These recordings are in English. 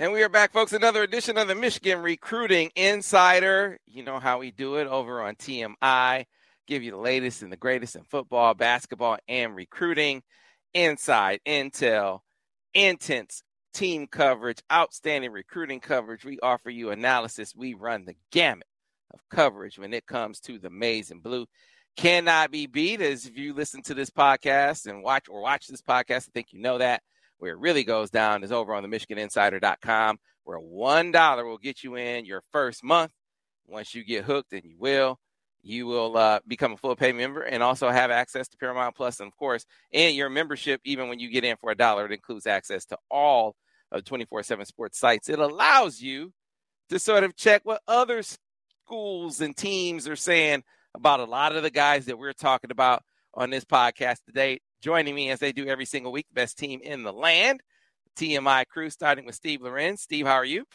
And we are back, folks, another edition of the Michigan Recruiting Insider. You know how we do it over on TMI. Give you the latest and the greatest in football, basketball, and recruiting. Inside intel, intense team coverage, outstanding recruiting coverage. We offer you analysis. We run the gamut of coverage when it comes to the maize and blue. Cannot be beat, as if you listen to this podcast and watch this podcast, I think you know that. Where it really goes down is over on the MichiganInsider.com, where $1 will get you in your first month. Once you get hooked, and you will become a full pay member and also have access to Paramount Plus, and, of course, and your membership, even when you get in for $1, it includes access to all of 24-7 Sports Sites. It allows you to sort of check what other schools and teams are saying about a lot of the guys that we're talking about on this podcast today. Joining me, as they do every single week, best team in the land, TMI crew, starting with Steve Lorenz. Steve, how are you?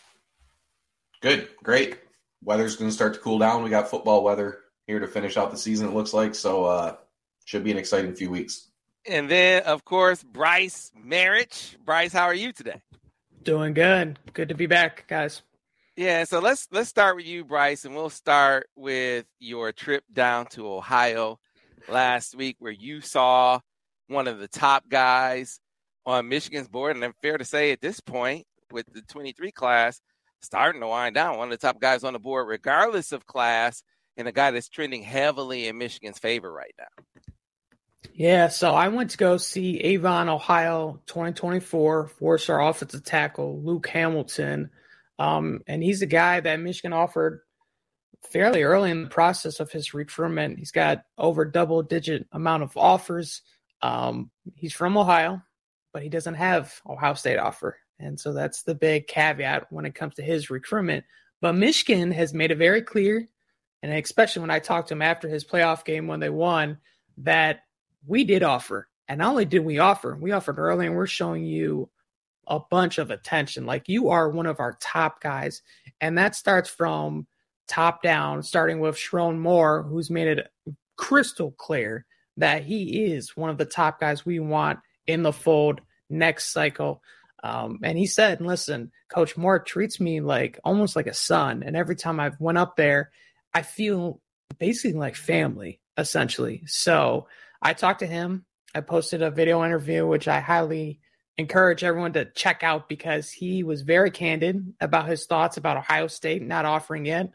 Good. Great. Weather's going to start to cool down. We got football weather here to finish out the season, it looks like. So should be an exciting few weeks. And then, of course, Bryce Marich. Bryce, how are you today? Doing good. Good to be back, guys. Yeah, so let's start with you, Bryce, and we'll start with your trip down to Ohio last week, where you saw one of the top guys on Michigan's board, and I'm fair to say at this point, with the 23 class starting to wind down, one of the top guys on the board, regardless of class, and a guy that's trending heavily in Michigan's favor right now. Yeah, so I went to go see Avon, Ohio, 2024 four-star offensive tackle Luke Hamilton, and he's a guy that Michigan offered fairly early in the process of his recruitment. He's got over double-digit amount of offers. He's from Ohio, but he doesn't have Ohio State offer. And so that's the big caveat when it comes to his recruitment. But Michigan has made it very clear, and especially when I talked to him after his playoff game when they won, that we did offer. And not only did we offer, we offered early, and we're showing you a bunch of attention. Like, you are one of our top guys. And that starts from top down, starting with Shrone Moore, who's made it crystal clear that he is one of the top guys we want in the fold next cycle. And he said, listen, Coach Moore treats me like almost like a son. And every time I've went up there, I feel basically like family, essentially. So I talked to him. I posted a video interview, which I highly encourage everyone to check out, because he was very candid about his thoughts about Ohio State not offering it,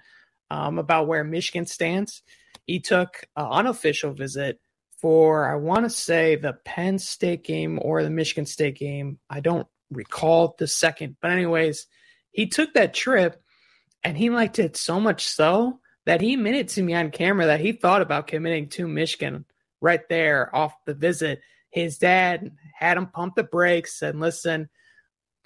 about where Michigan stands. He took an unofficial visit for, I want to say, the Penn State game or the Michigan State game. I don't recall the second. But anyways, he took that trip, and he liked it so much so that he admitted to me on camera that he thought about committing to Michigan right there off the visit. His dad had him pump the brakes and, listen,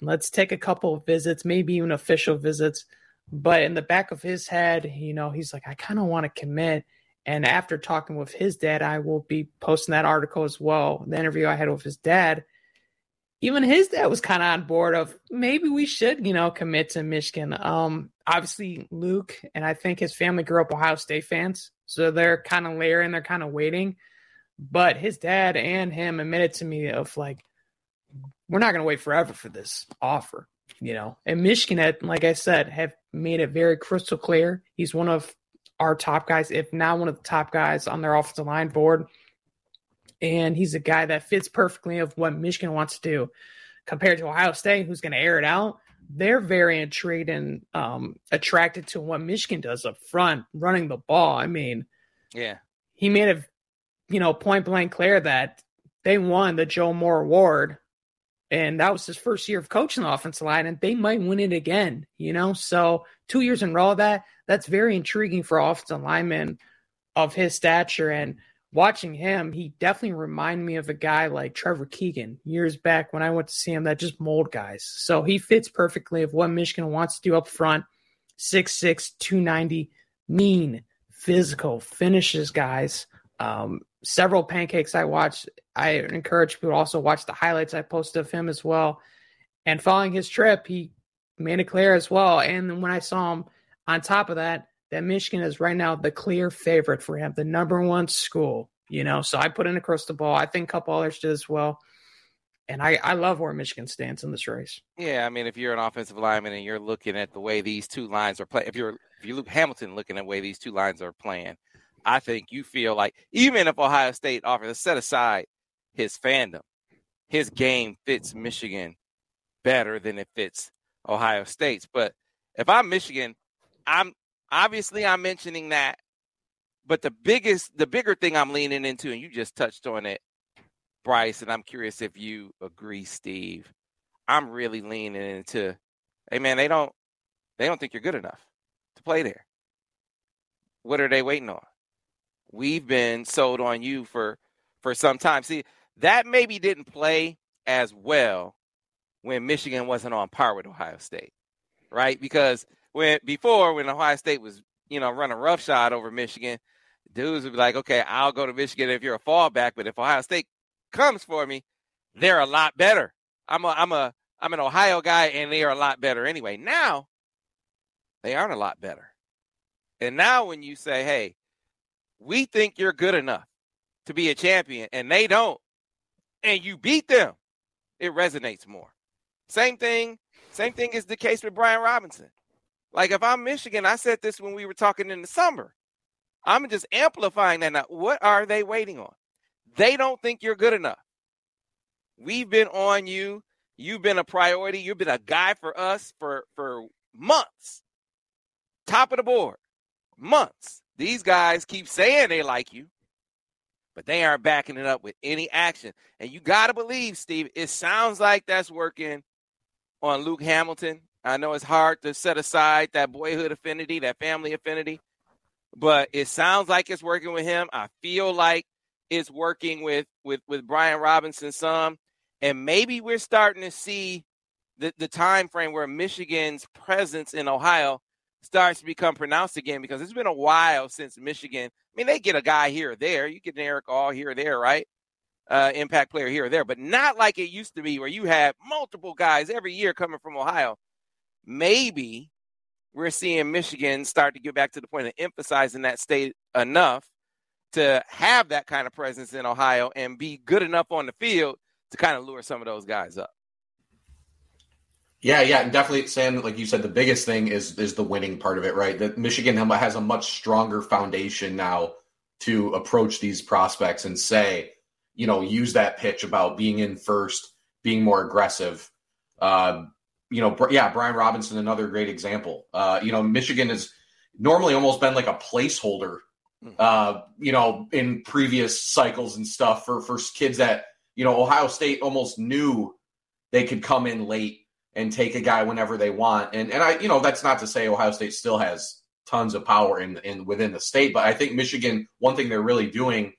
let's take a couple of visits, maybe even official visits. But in the back of his head, you know, he's like, I kind of want to commit. And after talking with his dad, I will be posting that article as well, the interview I had with his dad. Even his dad was kind of on board of maybe we should, you know, commit to Michigan. Obviously, Luke and I think his family grew up Ohio State fans, so they're kind of layering, they're kind of waiting. But his dad and him admitted to me of, like, we're not going to wait forever for this offer, you know. And Michigan, like I said, have made it very crystal clear. He's one of our top guys, if not one of the top guys on their offensive line board. And he's a guy that fits perfectly of what Michigan wants to do compared to Ohio State, who's going to air it out. They're very intrigued and attracted to what Michigan does up front, running the ball. I mean, yeah, he made it, you know, point blank clear that they won the Joe Moore Award, and that was his first year of coaching the offensive line, and they might win it again, you know? So 2 years in a row, that's very intriguing for offensive linemen of his stature. And watching him, he definitely reminded me of a guy like Trevor Keegan years back when I went to see him, that just mold guys. So he fits perfectly of what Michigan wants to do up front. 6'6", 290, mean, physical, finishes guys. Several pancakes I watched. I encourage people to also watch the highlights I posted of him as well. And following his trip, he made it clear as well. And then when I saw him on top of that, that Michigan is right now the clear favorite for him, the number one school, you know. So I put in across the ball. I think a couple others did as well. And I love where Michigan stands in this race. Yeah, I mean, if you're an offensive lineman and you're looking at the way these two lines are playing, if you're Luke Hamilton looking at the way these two lines are playing, I think you feel like even if Ohio State offers, set aside his fandom, his game fits Michigan better than it fits Ohio State's. But if I'm Michigan, I'm mentioning that, but the bigger thing I'm leaning into, and you just touched on it, Bryce, and I'm curious if you agree, Steve, I'm really leaning into, hey man, they don't think you're good enough to play there. What are they waiting on? We've been sold on you for some time. See, that maybe didn't play as well when Michigan wasn't on par with Ohio State, right? Because when Ohio State was, you know, running roughshod over Michigan, dudes would be like, okay, I'll go to Michigan if you're a fallback, but if Ohio State comes for me, they're a lot better. I'm an Ohio guy, and they are a lot better anyway. Now, they aren't a lot better. And now when you say, hey, we think you're good enough to be a champion, and they don't, and you beat them, it resonates more. Same thing is the case with Brian Robinson. Like, if I'm Michigan, I said this when we were talking in the summer. I'm just amplifying that now. What are they waiting on? They don't think you're good enough. We've been on you. You've been a priority. You've been a guy for us for months. Top of the board. Months. These guys keep saying they like you, but they aren't backing it up with any action. And you got to believe, Steve, it sounds like that's working on Luke Hamilton. I know it's hard to set aside that boyhood affinity, that family affinity, but it sounds like it's working with him. I feel like it's working with Brian Robinson some, and maybe we're starting to see the time frame where Michigan's presence in Ohio starts to become pronounced again, because it's been a while since Michigan. I mean, they get a guy here or there. You get an Eric All here or there, right? Impact player here or there, but not like it used to be where you had multiple guys every year coming from Ohio. Maybe we're seeing Michigan start to get back to the point of emphasizing that state enough to have that kind of presence in Ohio and be good enough on the field to kind of lure some of those guys up. Yeah, definitely, Sam. Like you said, the biggest thing is the winning part of it, right? That Michigan has a much stronger foundation now to approach these prospects and say, you know, use that pitch about being in first, being more aggressive. Brian Robinson, another great example. Michigan has normally almost been like a placeholder, in previous cycles and stuff for kids that, you know, Ohio State almost knew they could come in late and take a guy whenever they want. And I, you know, that's not to say Ohio State still has tons of power in within the state, but I think Michigan, one thing they're really doing,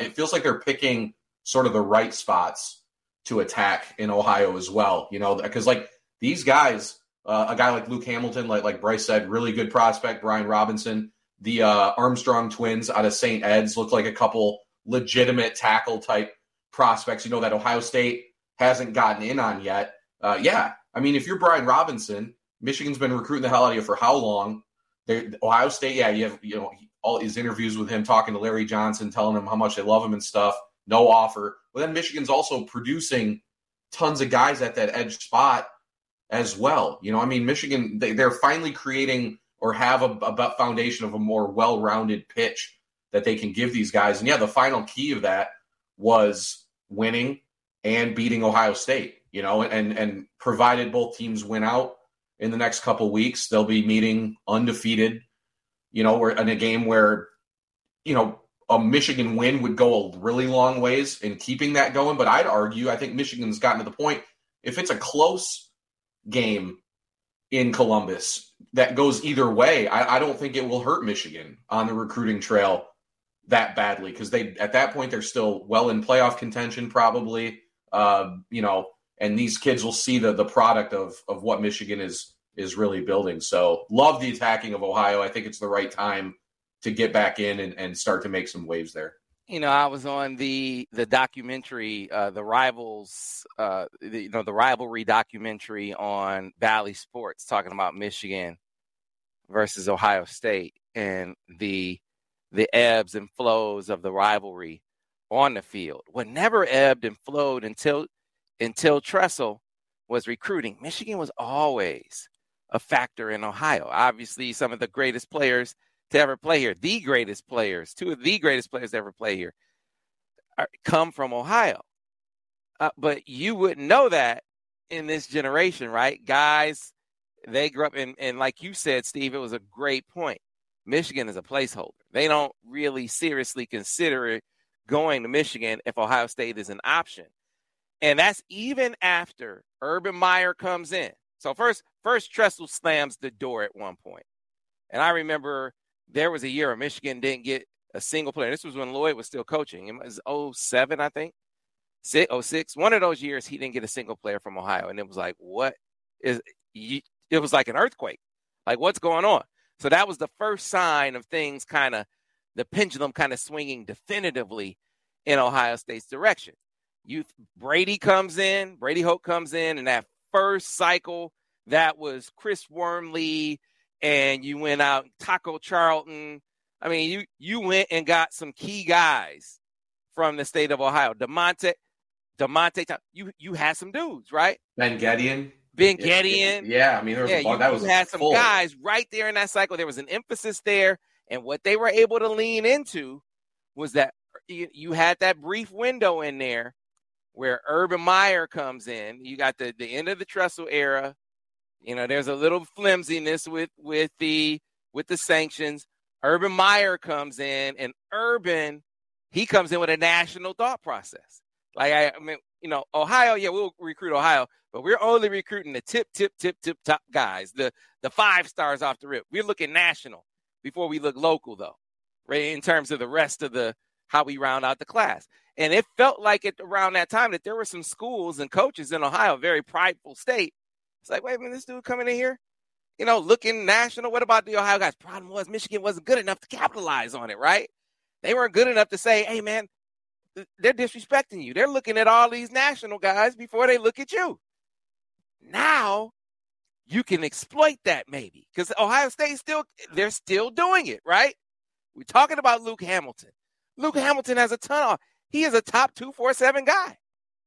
it feels like they're picking sort of the right spots to attack in Ohio as well, you know, because like, these guys, a guy like Luke Hamilton, like Bryce said, really good prospect, Brian Robinson, the Armstrong twins out of St. Ed's look like a couple legitimate tackle-type prospects, you know, that Ohio State hasn't gotten in on yet. I mean, if you're Brian Robinson, Michigan's been recruiting the hell out of you for how long? Ohio State, yeah, you have, you know, all his interviews with him, talking to Larry Johnson, telling him how much they love him and stuff, no offer. But then Michigan's also producing tons of guys at that edge spot as well. You know, I mean, Michigan, they're finally creating or have a foundation of a more well-rounded pitch that they can give these guys. And yeah, the final key of that was winning and beating Ohio State, you know, and provided both teams win out in the next couple weeks, they'll be meeting undefeated, you know, or in a game where, you know, a Michigan win would go a really long ways in keeping that going. But I'd argue, I think Michigan's gotten to the point, if it's a close game in Columbus that goes either way, I don't think it will hurt Michigan on the recruiting trail that badly, because they, at that point, they're still well in playoff contention, probably, and these kids will see the product of what Michigan is really building. So love the attacking of Ohio. I think it's the right time to get back in and start to make some waves there. You know, I was on the documentary, the rivalry documentary on Valley Sports, talking about Michigan versus Ohio State and the ebbs and flows of the rivalry on the field. What never ebbed and flowed until Tressel was recruiting, Michigan was always a factor in Ohio. Obviously, some of the greatest players to ever play here, two of the greatest players to ever play here, come from Ohio. But you wouldn't know that in this generation, right? Guys, they grew up in, and like you said, Steve, it was a great point. Michigan is a placeholder. They don't really seriously consider it going to Michigan if Ohio State is an option. And that's even after Urban Meyer comes in. So first Tressel slams the door at one point. And I remember there was a year where Michigan didn't get a single player. This was when Lloyd was still coaching. It was 07, I think, 06. One of those years he didn't get a single player from Ohio. And it was like, it was like an earthquake. Like, what's going on? So that was the first sign of things the pendulum swinging definitively in Ohio State's direction. Brady Hoke comes in, and that first cycle, that was Chris Wormley, and you went out Taco Charlton. I mean, you went and got some key guys from the state of Ohio. DeMonte, you had some dudes, right? Ben Gedeon. Yeah, I mean, you had some guys right there in that cycle. There was an emphasis there, and what they were able to lean into was that you had that brief window in there where Urban Meyer comes in. You got the end of the Tressel era. You know, there's a little flimsiness with the sanctions. Urban Meyer comes in, and he comes in with a national thought process. Like, I mean, you know, Ohio, yeah, we'll recruit Ohio, but we're only recruiting the tip top guys, the five stars off the rip. We're looking national before we look local, though, right, in terms of the rest of how we round out the class. And it felt like around that time that there were some schools and coaches in Ohio, very prideful state. It's like, wait a minute, this dude coming in here, you know, looking national. What about the Ohio guys? Problem was Michigan wasn't good enough to capitalize on it, right? They weren't good enough to say, hey, man, they're disrespecting you. They're looking at all these national guys before they look at you. Now you can exploit that maybe, because Ohio State they're still doing it, right? We're talking about Luke Hamilton. Luke Hamilton has a ton of – he is a top 247 guy.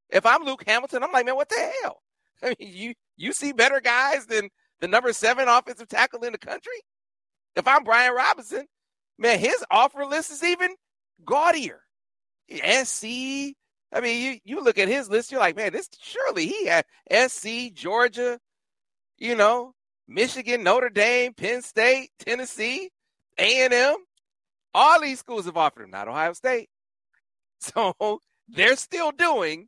If I'm Luke Hamilton, I'm like, man, what the hell? I mean, you see better guys than the number 7 offensive tackle in the country? If I'm Brian Robinson, man, his offer list is even gaudier. SC, I mean, you look at his list, you're like, man, this surely he had SC, Georgia, you know, Michigan, Notre Dame, Penn State, Tennessee, A&M. All these schools have offered him, not Ohio State. So they're still doing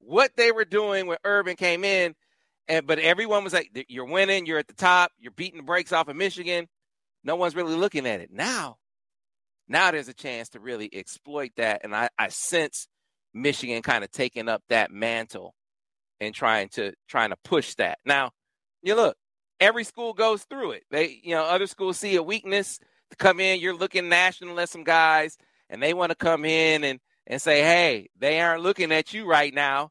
what they were doing when Urban came in. But everyone was like, you're winning, you're at the top, you're beating the brakes off of Michigan. No one's really looking at it. Now there's a chance to really exploit that. And I sense Michigan kind of taking up that mantle and trying to push that. Now, you look, every school goes through it. They, you know, other schools see a weakness to come in. You're looking national at some guys, and they want to come in and say, hey, they aren't looking at you right now.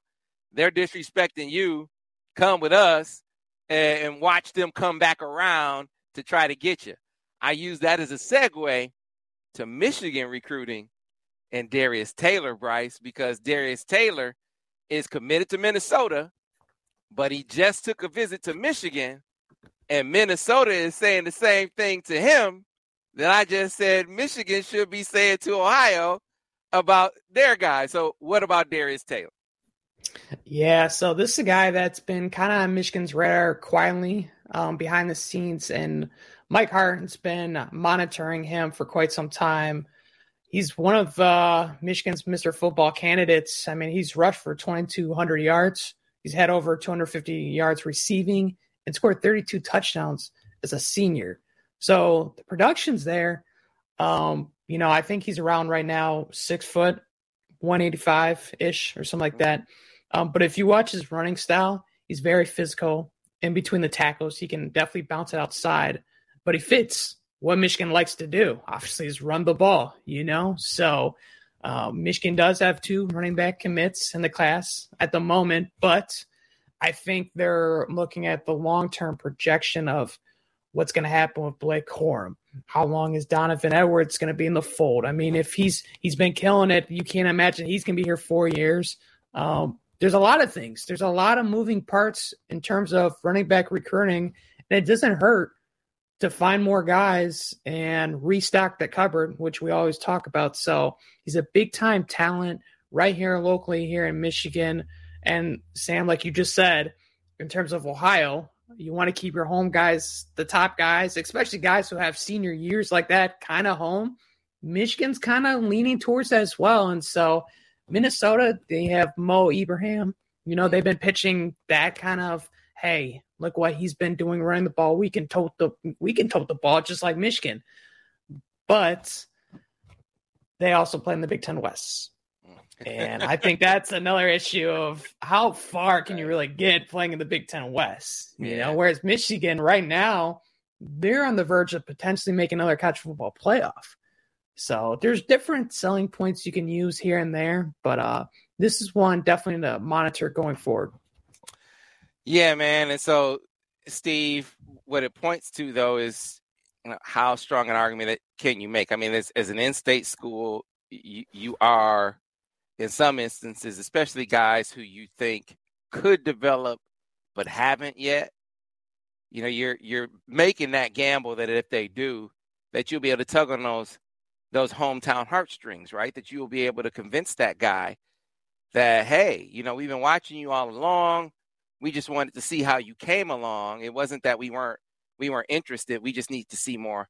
They're disrespecting you. Come with us and watch them come back around to try to get you. I use that as a segue to Michigan recruiting and Darius Taylor, Bryce, because Darius Taylor is committed to Minnesota, but he just took a visit to Michigan, and Minnesota is saying the same thing to him that I just said Michigan should be saying to Ohio about their guy. So what about Darius Taylor? Yeah, so this is a guy that's been kind of on Michigan's radar quietly behind the scenes, and Mike Hart has been monitoring him for quite some time. He's one of Michigan's Mr. Football candidates. I mean, he's rushed for 2,200 yards. He's had over 250 yards receiving and scored 32 touchdowns as a senior. So the production's there, You know, I think he's around right now 6 foot, 185-ish or something like that. But if you watch his running style, he's very physical. In between the tackles, he can definitely bounce it outside. But he fits what Michigan likes to do, obviously, is run the ball, you know. So Michigan does have two running back commits in the class at the moment. But I think they're looking at the long-term projection of what's going to happen with Blake Corum. How long is Donovan Edwards going to be in the fold? I mean, if he's been killing it, you can't imagine he's going to be here 4 years. There's a lot of things. There's a lot of moving parts in terms of running back recruiting, and it doesn't hurt to find more guys and restock the cupboard, which we always talk about. So he's a big-time talent right here locally here in Michigan. And, Sam, like you just said, in terms of Ohio, you want to keep your home guys, the top guys, especially guys who have senior years like that, kind of home. Michigan's kind of leaning towards that as well. And so Minnesota, they have Mo Ibrahim. You know, they've been pitching that kind of, hey, look what he's been doing running the ball. We can tote the ball just like Michigan. But they also play in the Big Ten West. And I think that's another issue of how far can you really get playing in the Big Ten West, you know, whereas Michigan right now, they're on the verge of potentially making another college football playoff. So there's different selling points you can use here and there, but this is one definitely to monitor going forward. Yeah, man. And so, Steve, what it points to, though, is, you know, how strong an argument that can you make? I mean, as an in-state school, you are, in some instances, especially guys who you think could develop but haven't yet, you know, you're making that gamble that if they do, that you'll be able to tug on those hometown heartstrings, right? That you'll be able to convince that guy that, hey, you know, we've been watching you all along. We just wanted to see how you came along. It wasn't that we weren't interested. We just need to see more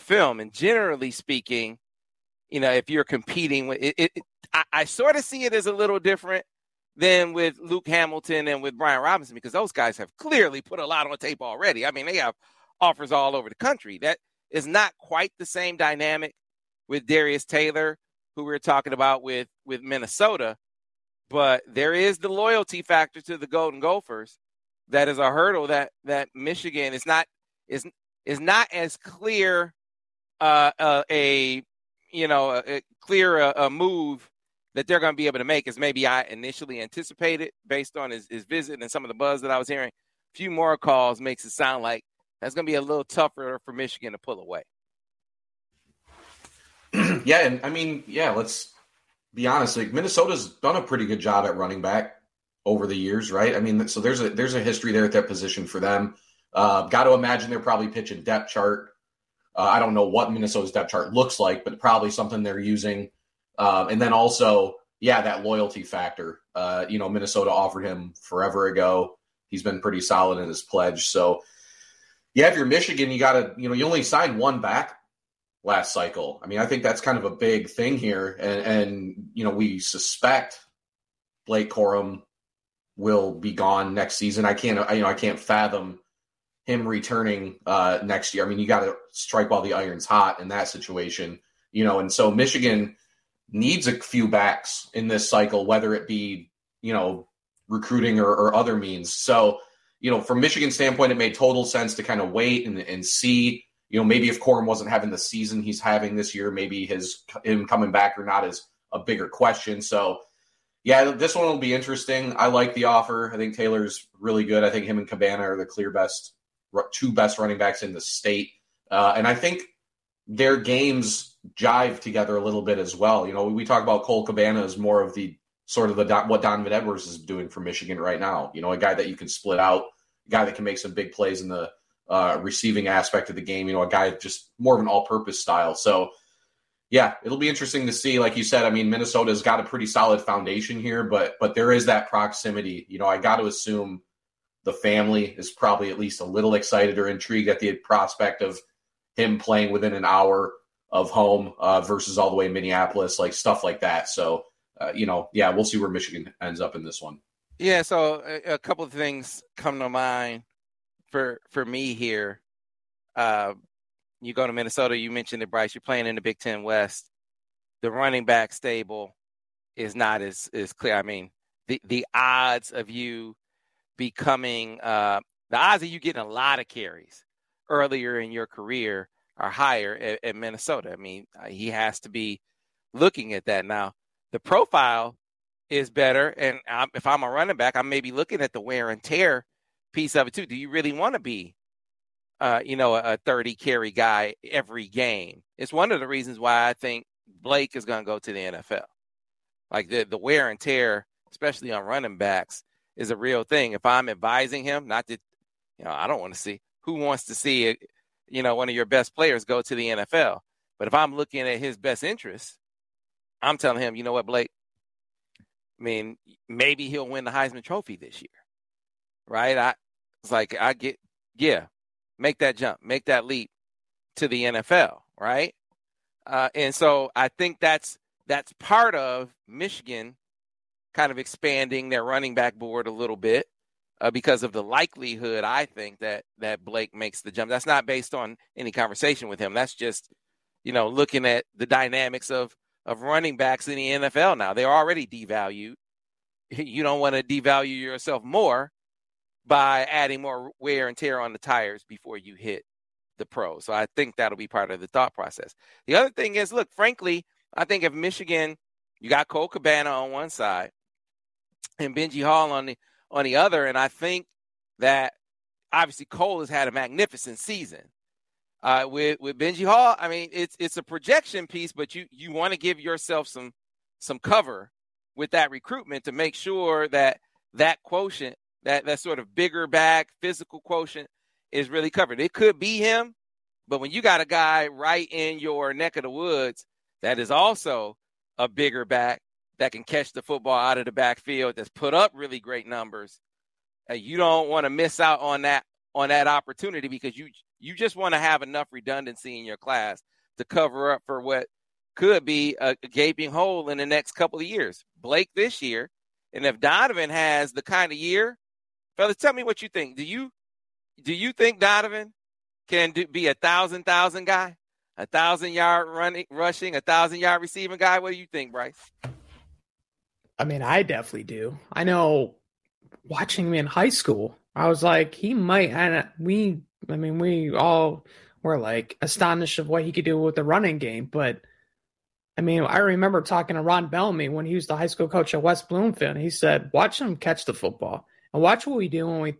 film. And generally speaking, you know, if you're competing with it, I sort of see it as a little different than with Luke Hamilton and with Brian Robinson, because those guys have clearly put a lot on tape already. I mean, they have offers all over the country. That is not quite the same dynamic with Darius Taylor, who we were talking about with Minnesota. But there is the loyalty factor to the Golden Gophers. That is a hurdle that Michigan is not as clear a move that they're going to be able to make as maybe I initially anticipated based on his visit and some of the buzz that I was hearing. A few more calls makes it sound like that's going to be a little tougher for Michigan to pull away. Yeah, and I mean, let's be honest. Like, Minnesota's done a pretty good job at running back over the years, right? I mean, so there's a history there at that position for them. Got to imagine they're probably pitching depth chart. I don't know what Minnesota's depth chart looks like, but probably something they're using. And then also, that loyalty factor. You know, Minnesota offered him forever ago. He's been pretty solid in his pledge. So, if you're Michigan, you got to, you know, you only signed one back last cycle. I mean, I think that's kind of a big thing here. And you know, we suspect Blake Corum will be gone next season. I can't fathom him returning next year. I mean, you got to strike while the iron's hot in that situation, you know. And so Michigan needs a few backs in this cycle, whether it be, you know, recruiting or other means. So, you know, from Michigan's standpoint, it made total sense to kind of wait and see, you know, maybe if Corum wasn't having the season he's having this year, maybe him coming back or not is a bigger question. So, this one will be interesting. I like the offer. I think Taylor's really good. I think him and Cabana are the clear two best running backs in the state. And I think their games jive together a little bit as well. You know, we talk about Cole Cabana as more of the sort of what Donovan Edwards is doing for Michigan right now. You know, a guy that you can split out, a guy that can make some big plays in the receiving aspect of the game. You know, a guy just more of an all-purpose style. So, it'll be interesting to see. Like you said, I mean, Minnesota's got a pretty solid foundation here, but there is that proximity. You know, I got to assume the family is probably at least a little excited or intrigued at the prospect of him playing within an hour of home versus all the way in Minneapolis, like stuff like that. So, we'll see where Michigan ends up in this one. Yeah, so a couple of things come to mind for me here. You go to Minnesota, you mentioned it, Bryce, you're playing in the Big Ten West. The running back stable is not as clear. I mean, the odds of you becoming the odds of you getting a lot of carries earlier in your career are higher at Minnesota. I mean, he has to be looking at that. Now, the profile is better, and if I'm a running back, I may be looking at the wear and tear piece of it too. Do you really want to be, a 30-carry guy every game? It's one of the reasons why I think Blake is going to go to the NFL. Like the wear and tear, especially on running backs, is a real thing. If I'm advising him, not that, I don't want to see who wants to see it. One of your best players go to the NFL. But if I'm looking at his best interests, I'm telling him, you know what, Blake? I mean, maybe he'll win the Heisman Trophy this year, right? Make that jump, make that leap to the NFL, right? And so I think that's part of Michigan kind of expanding their running back board a little bit. Because of the likelihood, I think, that Blake makes the jump. That's not based on any conversation with him. That's just, looking at the dynamics of running backs in the NFL now. They're already devalued. You don't want to devalue yourself more by adding more wear and tear on the tires before you hit the pros. So I think that'll be part of the thought process. The other thing is, look, frankly, I think if Michigan, you got Cole Cabana on one side and Benji Hall on the other, and I think that obviously Cole has had a magnificent season. With Benji Hall, I mean, it's a projection piece, but you want to give yourself some cover with that recruitment to make sure that quotient, that sort of bigger back physical quotient is really covered. It could be him, but when you got a guy right in your neck of the woods that is also a bigger back, that can catch the football out of the backfield, that's put up really great numbers. You don't want to miss out on that opportunity because you just want to have enough redundancy in your class to cover up for what could be a gaping hole in the next couple of years. Blake this year, and if Donovan has the kind of year, fellas, tell me what you think. Do you think Donovan can be a 1,000 guy, 1,000-yard rushing, 1,000-yard receiving guy? What do you think, Bryce? I mean, I definitely do. I know watching him in high school, I was like, he might. And we all were like astonished of what he could do with the running game. But I mean, I remember talking to Ron Bellamy when he was the high school coach at West Bloomfield. And he said, watch him catch the football and watch what we do when we,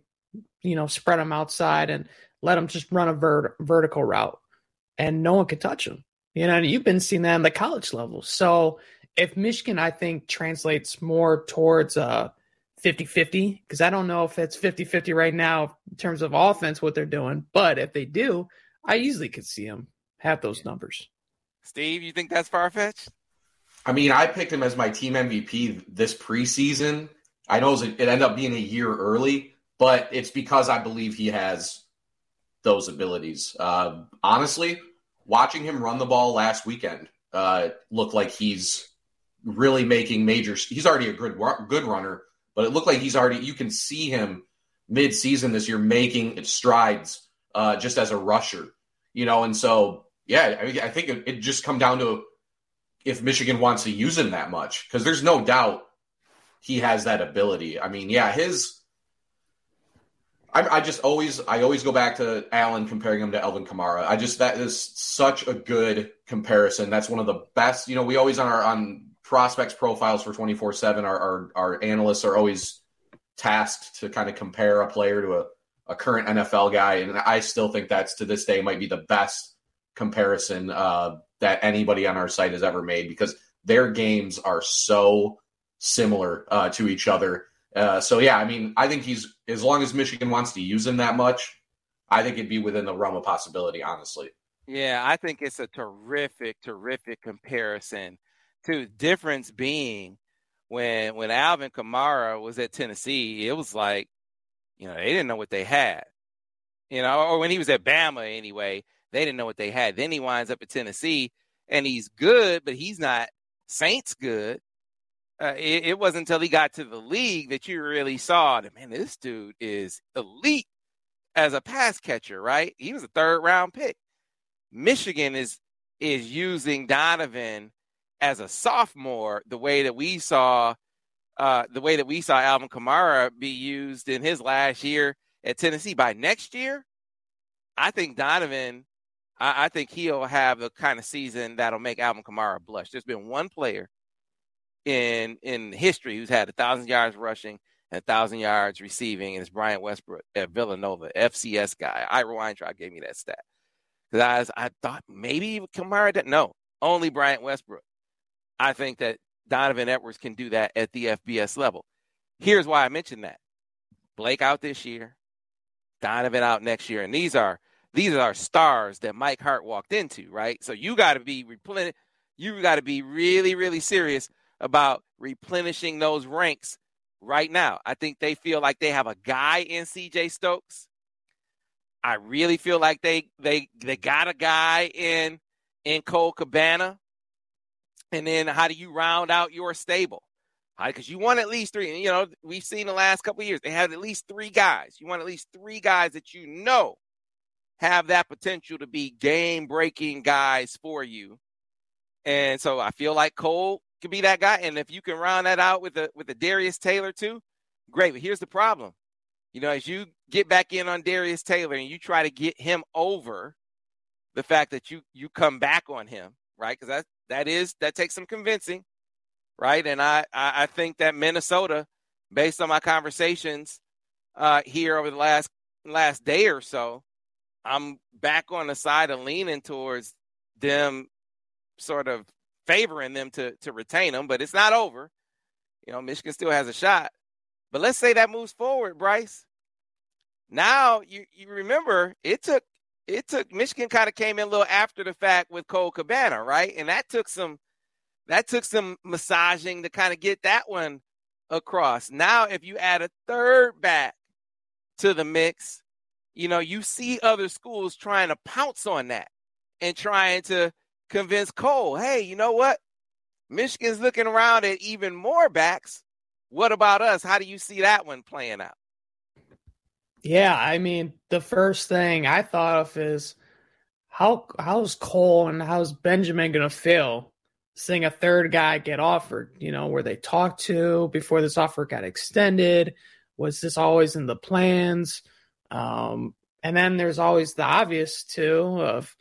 spread him outside and let him just run a vertical route and no one could touch him. And you've been seeing that on the college level. So, if Michigan, I think, translates more towards 50-50, because I don't know if it's 50-50 right now in terms of offense, what they're doing. But if they do, I easily could see them have those numbers. Steve, you think that's far-fetched? I mean, I picked him as my team MVP this preseason. I know it ended up being a year early, but it's because I believe he has those abilities. Honestly, watching him run the ball last weekend looked like he's – really making major. He's already a good runner, but it looked like he's already. You can see him mid-season this year making strides just as a rusher, And so, yeah, I mean, I think it just come down to if Michigan wants to use him that much, because there's no doubt he has that ability. I mean, yeah, his. I always go back to Allen comparing him to Alvin Kamara. That is such a good comparison. That's one of the best. We always on prospects profiles for 24/7, our analysts are always tasked to kind of compare a player to a current NFL guy. And I still think that's, to this day, might be the best comparison that anybody on our site has ever made, because their games are so similar to each other. So yeah, I mean, I think he's, as long as Michigan wants to use him that much, I think it'd be within the realm of possibility, honestly. Yeah. I think it's a terrific, terrific comparison. Too. Difference being when Alvin Kamara was at Tennessee, it was like, they didn't know what they had, or when he was at Bama anyway, they didn't know what they had. Then he winds up at Tennessee and he's good, but he's not Saints good. It wasn't until he got to the league that you really saw that, man, this dude is elite as a pass catcher, right? He was a third round pick. Michigan is using Donovan as a sophomore the way that we saw Alvin Kamara be used in his last year at Tennessee. By next year, I think Donovan, I think he'll have the kind of season that'll make Alvin Kamara blush. There's been one player in history who's had 1,000 yards rushing and 1,000 yards receiving, and it's Brian Westbrook at Villanova, FCS guy. Ira Weintraub gave me that stat. Because I thought maybe Kamara didn't. No, only Brian Westbrook. I think that Donovan Edwards can do that at the FBS level. Here's why I mentioned that. Blake out this year, Donovan out next year, and these are stars that Mike Hart walked into, right? So you got to be really, really serious about replenishing those ranks right now. I think they feel like they have a guy in CJ Stokes. I really feel like they got a guy in Cole Cabana. And then how do you round out your stable? Because you want at least three. You know, we've seen the last couple of years, they had at least three guys. You want at least three guys that you know have that potential to be game-breaking guys for you. And so I feel like Cole could be that guy. And if you can round that out with a Darius Taylor too, great. But here's the problem. You know, as you get back in on Darius Taylor and you try to get him over the fact that you come back on him, right? Because that takes some convincing, right? And I think that Minnesota, based on my conversations here over the last day or so, I'm back on the side of leaning towards them sort of favoring them to retain them, but it's not over. You know, Michigan still has a shot. But let's say that moves forward, Bryce. Now, you remember, it took Michigan kind of came in a little after the fact with Cole Cabana, right? And that took some massaging to kind of get that one across. Now, if you add a third back to the mix, you know, you see other schools trying to pounce on that and trying to convince Cole, hey, you know what? Michigan's looking around at even more backs. What about us? How do you see that one playing out? Yeah, I mean, the first thing I thought of is how's Cole and how's Benjamin going to feel seeing a third guy get offered? You know, were they talked to before this offer got extended? Was this always in the plans? And then there's always the obvious, too, of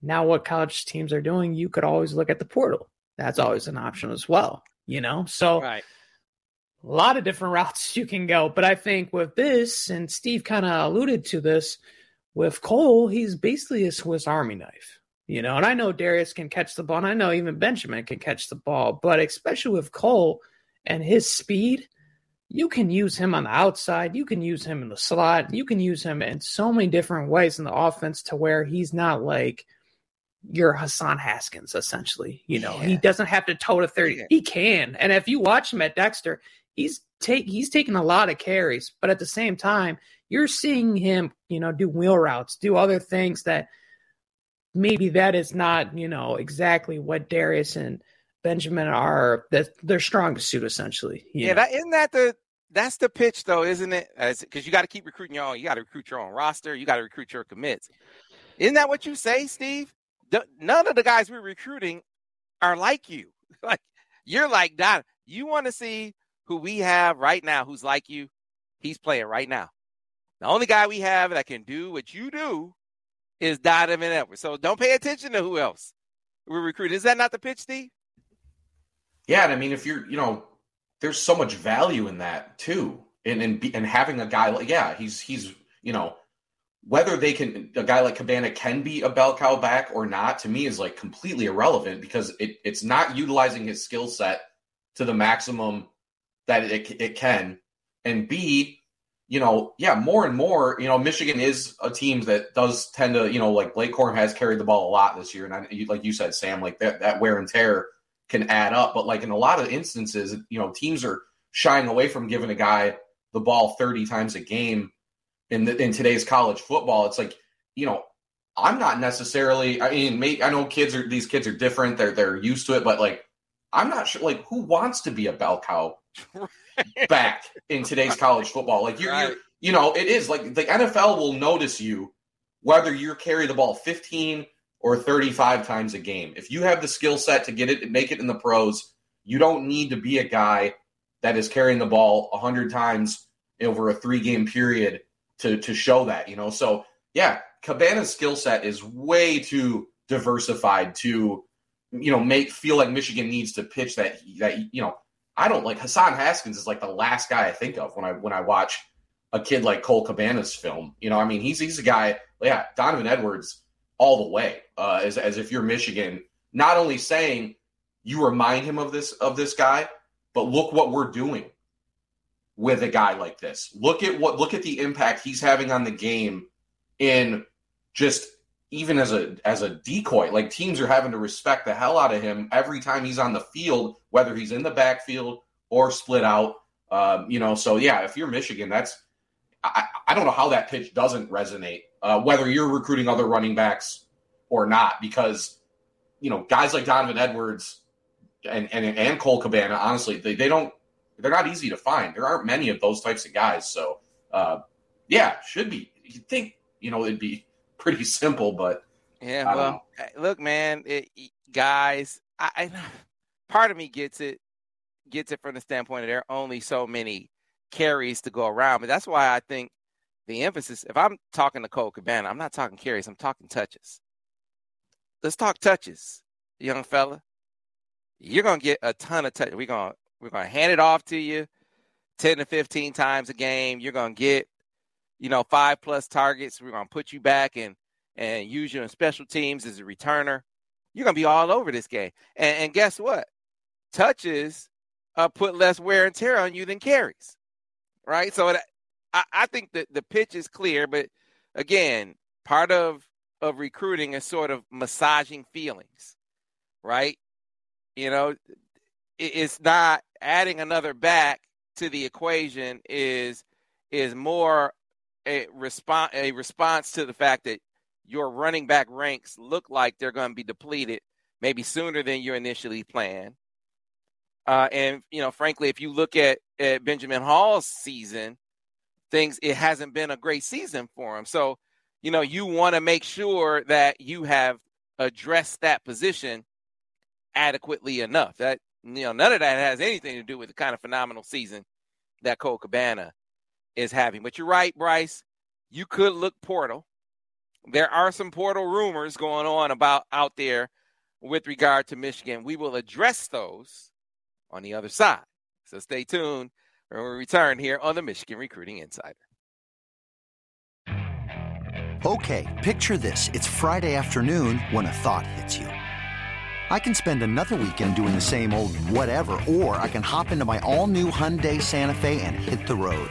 now what college teams are doing. You could always look at the portal. That's always an option as well, you know? So right. A lot of different routes you can go. But I think with this, and Steve kind of alluded to this, with Cole, he's basically a Swiss Army knife, you know, and I know Darius can catch the ball, and I know even Benjamin can catch the ball, but especially with Cole and his speed, you can use him on the outside, you can use him in the slot, you can use him in so many different ways in the offense to where he's not like your Hassan Haskins, essentially. You know, yeah. He doesn't have to toe to 30. Yeah. He can. And if you watch him at Dexter, he's taking a lot of carries, but at the same time, you're seeing him, you know, do wheel routes, do other things that maybe that is not, you know, exactly what Darius and Benjamin are, that they're strong to suit, essentially. Yeah. That's the pitch though, isn't it? Because you got to keep recruiting your own. You got to recruit your own roster. You got to recruit your commits. Isn't that what you say, Steve? None of the guys we're recruiting are like you. Like you're like that. You want to see who we have right now who's like you, he's playing right now. The only guy we have that can do what you do is Donovan Edwards. So don't pay attention to who else we're recruiting. Is that not the pitch, Steve? Yeah, and I mean, if you're, you know, there's so much value in that too, and having a guy like, yeah, he's you know, whether they can, a guy like Cabana can be a bell cow back or not, to me is like completely irrelevant because it's not utilizing his skill set to the maximum that it can. And B, you know, yeah, more and more, you know, Michigan is a team that does tend to, you know, like Blake Corum has carried the ball a lot this year. And like you said, Sam, like that wear and tear can add up. But like in a lot of instances, you know, teams are shying away from giving a guy the ball 30 times a game. In today's college football, it's like, you know, I'm not necessarily. I mean, I know these kids are different. They're used to it, but like, I'm not sure. Like, who wants to be a bell cow back in today's college football? Like, you're you know, it is like the NFL will notice you whether you carry the ball 15, or 35 times a game. If you have the skill set to get it and make it in the pros, you don't need to be a guy that is carrying the ball 100 times over a three-game period to show that, you know. So, yeah, Cabana's skill set is way too diversified to, you know, feel like Michigan needs to pitch that, you know. I don't like Hassan Haskins is like the last guy I think of when I watch a kid like Cole Cabana's film. You know, I mean, he's a guy, yeah, Donovan Edwards all the way, as if you're Michigan, not only saying you remind him of this guy, but look what we're doing with a guy like this. Look at the impact he's having on the game in just even as a decoy. Like, teams are having to respect the hell out of him every time he's on the field, whether he's in the backfield or split out. You know, so yeah, if you're Michigan, I don't know how that pitch doesn't resonate, whether you're recruiting other running backs or not, because, you know, guys like Donovan Edwards and Cole Cabana, honestly, they're not easy to find. There aren't many of those types of guys. So yeah, should be, you'd think, you know, it'd be pretty simple, but yeah, well, look, man, guys, part of me gets it from the standpoint of there are only so many carries to go around. But that's why I think the emphasis, if I'm talking to Cole Cabana, I'm not talking carries, I'm talking touches. Let's talk touches, young fella. You're going to get a ton of touches. We're going to hand it off to you 10 to 15 times a game. You're going to get, you know, 5+ targets. We're going to put you back and use you in special teams as a returner. You're going to be all over this game. And guess what? Touches put less wear and tear on you than carries, right? So I think that the pitch is clear, but again, part of recruiting is sort of massaging feelings, right? You know, it's not adding another back to the equation is more a response to the fact that your running back ranks look like they're going to be depleted maybe sooner than you initially planned. And, you know, frankly, if you look at Benjamin Hall's season, it hasn't been a great season for him. So, you know, you want to make sure that you have addressed that position adequately enough. That, you know, none of that has anything to do with the kind of phenomenal season that Cole Cabana is having. But you're right, Bryce, you could look portal. There are some portal rumors going on about out there with regard to Michigan. We will address those on the other side. So stay tuned when we return here on the Michigan Recruiting Insider. Okay, picture this. It's Friday afternoon when a thought hits you. I can spend another weekend doing the same old whatever, or I can hop into my all-new Hyundai Santa Fe and hit the road.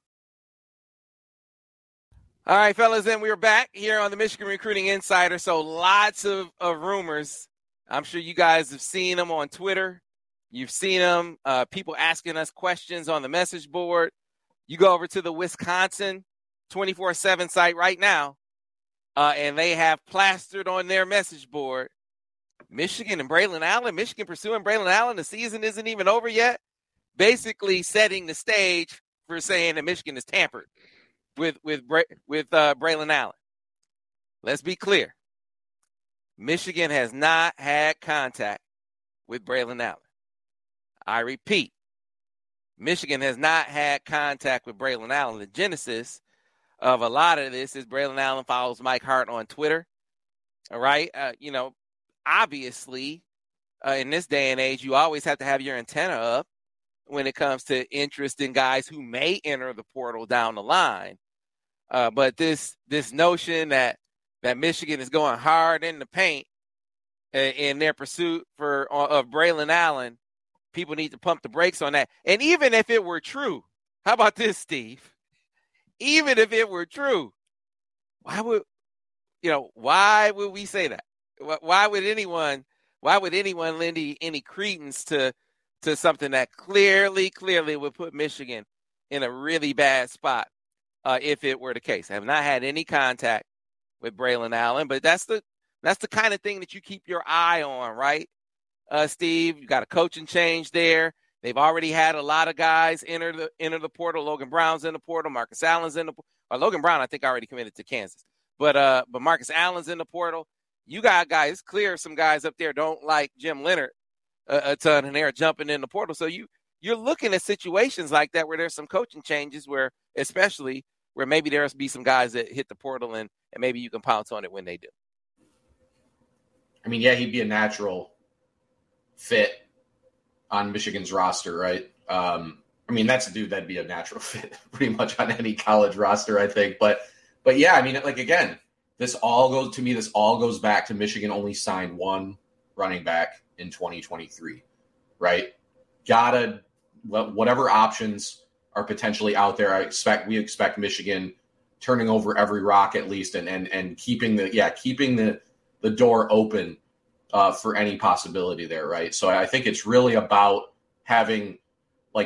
All right, fellas, and we're back here on the Michigan Recruiting Insider. So lots of rumors. I'm sure you guys have seen them on Twitter. You've seen them, people asking us questions on the message board. You go over to the Wisconsin 24-7 site right now. And they have plastered on their message board, Michigan and Braelon Allen, Michigan pursuing Braelon Allen. The season isn't even over yet. Basically setting the stage for saying that Michigan is tampered with Braelon Allen. Let's be clear. Michigan has not had contact with Braelon Allen. I repeat, Michigan has not had contact with Braelon Allen. The genesis of a lot of this is Braelon Allen follows Mike Hart on Twitter. All right. You know, obviously in this day and age, you always have to have your antenna up when it comes to interest in guys who may enter the portal down the line. But this notion that Michigan is going hard in the paint in their pursuit of Braelon Allen, people need to pump the brakes on that. And even if it were true, how about this, Steve? Even if it were true, why would we say that? Why would anyone lend any credence to something that clearly would put Michigan in a really bad spot if it were the case? I have not had any contact with Braelon Allen, but that's the kind of thing that you keep your eye on, right, Steve? You got a coaching change there. They've already had a lot of guys enter the portal. Logan Brown's in the portal. Marcus Allen's in the portal. Logan Brown, I think, already committed to Kansas. But Marcus Allen's in the portal. You got guys. It's clear some guys up there don't like Jim Leonhard a ton, and they're jumping in the portal. So you're looking at situations like that where there's some coaching changes where, especially, where maybe there'll be some guys that hit the portal and maybe you can pounce on it when they do. I mean, yeah, he'd be a natural fit on Michigan's roster, right? I mean, that's a dude that'd be a natural fit pretty much on any college roster, I think. But yeah, I mean, like, again, this all goes back to Michigan only signed one running back in 2023, right? Whatever options are potentially out there, we expect Michigan turning over every rock at least and keeping the door open for any possibility there, right? So I think it's really about having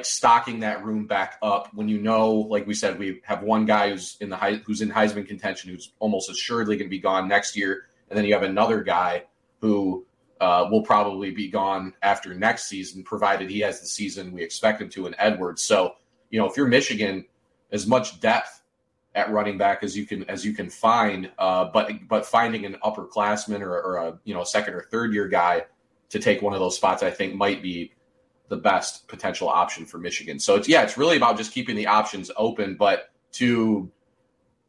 stocking that room back up when you know, like we said, we have one guy who's in Heisman contention who's almost assuredly going to be gone next year, and then you have another guy who will probably be gone after next season, provided he has the season we expect him to in Edwards. So, you know, if you're Michigan, as much depth at running back as you can find, but finding an upperclassman or a second or third year guy to take one of those spots, I think might be the best potential option for Michigan. So it's really about just keeping the options open, but to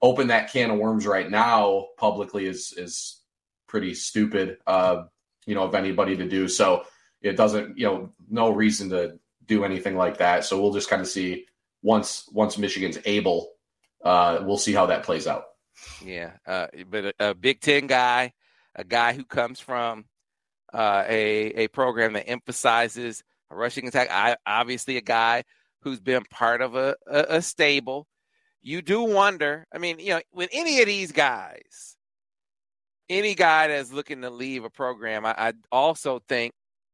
open that can of worms right now publicly is pretty stupid, of anybody to do. So it doesn't, no reason to do anything like that. So we'll just kind of see once Michigan's able, we'll see how that plays out. Yeah. But a Big Ten guy, a guy who comes from a program that emphasizes a rushing attack, obviously a guy who's been part of a stable. You do wonder, I mean, with any of these guys, any guy that's looking to leave a program, I also think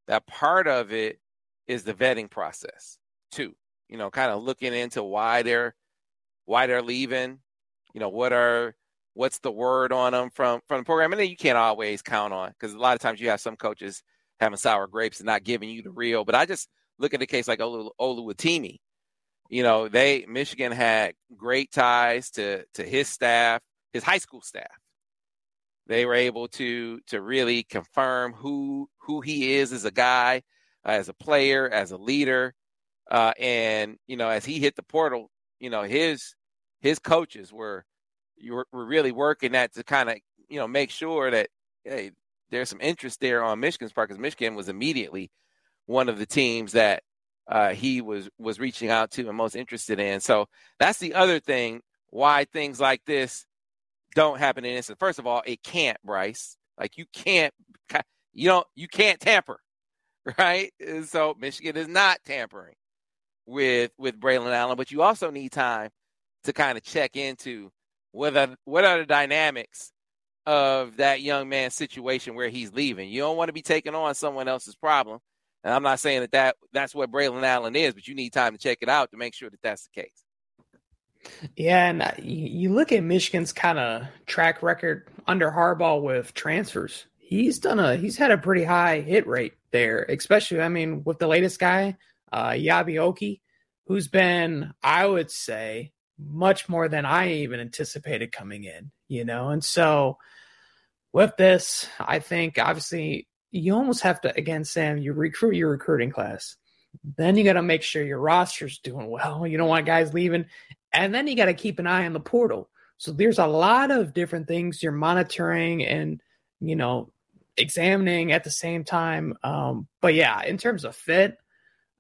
that part of it is the vetting process too, kind of looking into why they're leaving, what's the word on them from the program. And then you can't always count on, because a lot of times you have some coaches having sour grapes and not giving you the real. But I just look at the case like Oluwatimi. Michigan had great ties to his staff, his high school staff. They were able to really confirm who he is as a guy, as a player, as a leader. And as he hit the portal, his coaches were really working that to kind of, make sure that, hey, there's some interest there on Michigan's part, because Michigan was immediately one of the teams that he was reaching out to and most interested in. So that's the other thing, why things like this don't happen in instant. First of all, it can't, Bryce. Like, you can't tamper, right? And so Michigan is not tampering with Braelon Allen, but you also need time to kind of check into what are the dynamics of that young man's situation where he's leaving. You don't want to be taking on someone else's problem. And I'm not saying that's what Braelon Allen is, but you need time to check it out to make sure that that's the case. Yeah, and you look at Michigan's kind of track record under Harbaugh with transfers. He's had a pretty high hit rate there, especially, I mean, with the latest guy, Yabi Oki, who's been, I would say, much more than I even anticipated coming in, And so with this, I think obviously you almost have to, again, Sam, you recruit your recruiting class. Then you got to make sure your roster's doing well. You don't want guys leaving. And then you got to keep an eye on the portal. So there's a lot of different things you're monitoring and, examining at the same time. But yeah, in terms of fit,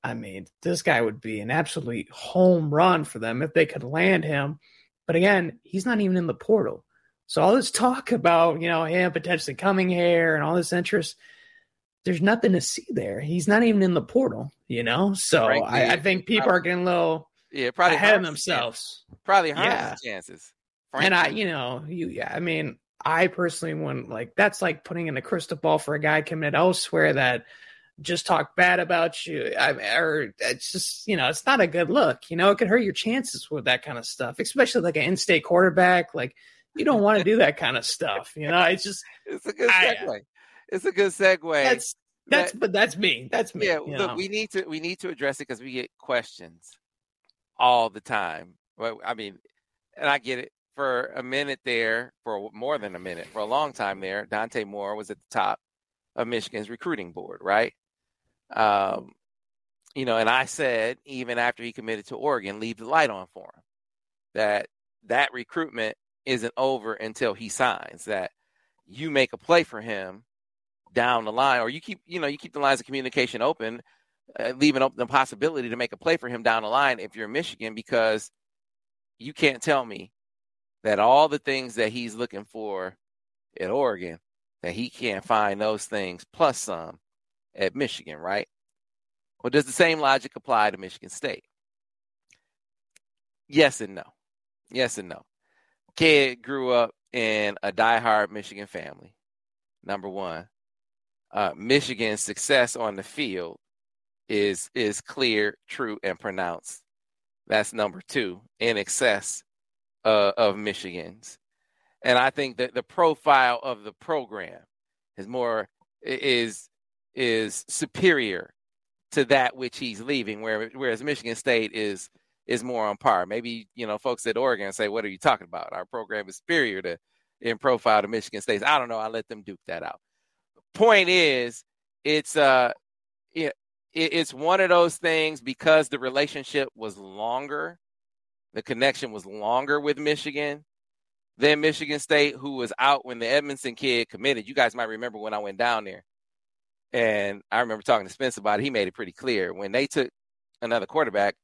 I mean, this guy would be an absolute home run for them if they could land him. But again, he's not even in the portal. So all this talk about, you know, him potentially coming here and all this interest, there's nothing to see there. He's not even in the portal, you know? So frankly, I think people are getting a little ahead of themselves. Probably harms his chances. Frankly. And I personally wouldn't, like, that's like putting in a crystal ball for a guy committed elsewhere that just talk bad about you. Or it's just, you know, it's not a good look. You know, it could hurt your chances with that kind of stuff, especially like an in-state quarterback. Like, you don't want to do that kind of stuff. You know, it's just, it's a good segue. It's a good segue. That's me. Yeah, look, know? we need to address it because we get questions all the time. Well, I mean, and I get it. For a minute there, for more than a minute, for a long time there, Dante Moore was at the top of Michigan's recruiting board, right? You know, and I said, even after he committed to Oregon, leave the light on for him, that recruitment isn't over until he signs, that you make a play for him down the line, or you keep the lines of communication open, leaving open the possibility to make a play for him down the line if you're Michigan, because you can't tell me that all the things that he's looking for at Oregon, that he can't find those things plus some at Michigan, right? Well, does the same logic apply to Michigan State? Yes and no. Kid grew up in a diehard Michigan family, number one. Michigan's success on the field is clear, true, and pronounced. That's number two, in excess of Michigan's. And I think that the profile of the program is superior to that which he's leaving, whereas Michigan State is more on par. Maybe, you know, folks at Oregon say, what are you talking about? Our program is superior in profile to Michigan State's. I don't know. I let them duke that out. Point is, it's one of those things, because the relationship was longer, the connection was longer with Michigan than Michigan State, who was out when the Edmondson kid committed. You guys might remember when I went down there, and I remember talking to Spence about it. He made it pretty clear. When they took another quarterback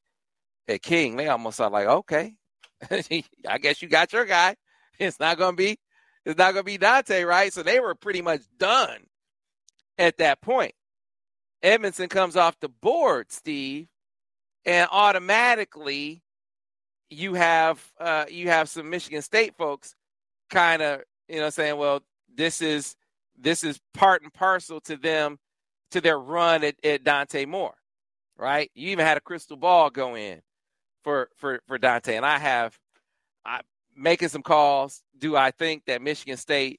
at King, they almost thought, like, okay, I guess you got your guy. It's not going to be Dante, right? So they were pretty much done at that point. Edmondson comes off the board, Steve, and automatically you have some Michigan State folks kind of, you know, saying, well, this is part and parcel to them, to their run at Dante Moore, right? You even had a crystal ball go in for Dante. And I'm making some calls. Do I think that Michigan State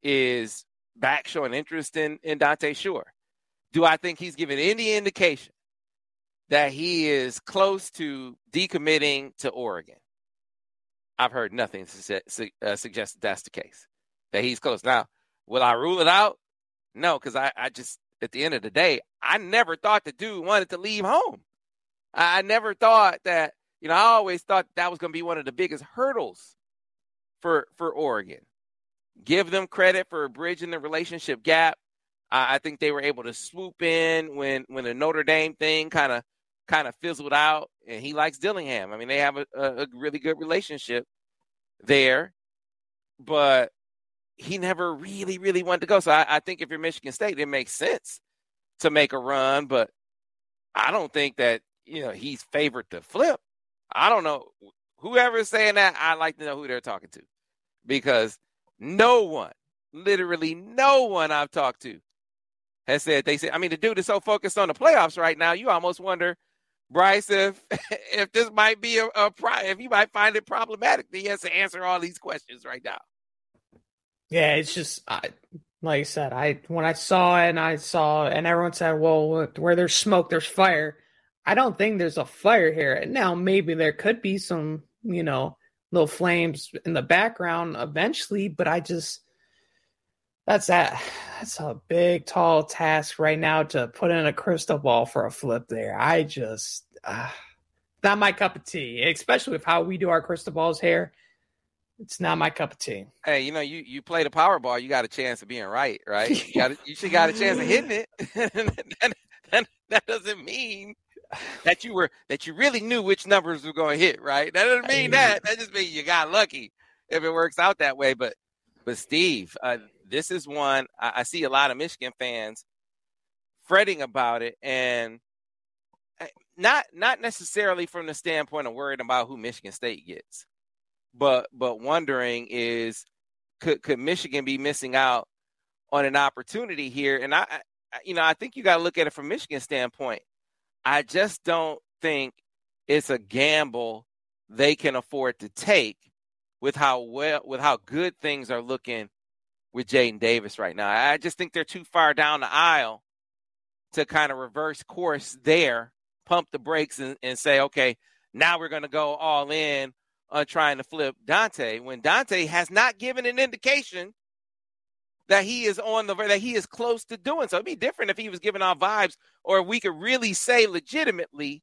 is back showing interest in Dante? Sure. Do I think he's given any indication that he is close to decommitting to Oregon? I've heard nothing suggest that that's the case, that he's close. Now, will I rule it out? No, because I just, at the end of the day, I never thought the dude wanted to leave home. I never thought that, you know, I always thought that was going to be one of the biggest hurdles for Oregon. Give them credit for bridging the relationship gap. I think they were able to swoop in when the Notre Dame thing kind of fizzled out, and he likes Dillingham. I mean, they have a really good relationship there, but he never really, really wanted to go. So I think if you're Michigan State, it makes sense to make a run, but I don't think that, you know, he's favored to flip. I don't know. Whoever is saying that, I'd like to know who they're talking to, because no one, literally no one I've talked to has said they said. I mean, the dude is so focused on the playoffs right now, you almost wonder, Bryce, if this might be if you might find it problematic that he has to answer all these questions right now. Yeah, it's just, like I said, when I saw it, and everyone said, well, where there's smoke, there's fire. I don't think there's a fire here. And now maybe there could be some, you know, little flames in the background eventually, but I just, that's a big, tall task right now to put in a crystal ball for a flip there. I just, not my cup of tea, especially with how we do our crystal balls here. It's not my cup of tea. Hey, you know, you play the Powerball, you got a chance of being right, right? You should got a chance of hitting it. That doesn't mean that you really knew which numbers were going to hit, right? That doesn't mean that. That just means you got lucky if it works out that way. But Steve, this is one I see a lot of Michigan fans fretting about it, and not necessarily from the standpoint of worrying about who Michigan State gets, but wondering is could Michigan be missing out on an opportunity here? And I think you got to look at it from Michigan's standpoint. I just don't think it's a gamble they can afford to take with how good things are looking with Jaden Davis right now. I just think they're too far down the aisle to kind of reverse course there, pump the brakes and say, okay, now we're going to go all in on trying to flip Dante, when Dante has not given an indication that he is that he is close to doing so. It'd be different if he was giving our vibes, or we could really say legitimately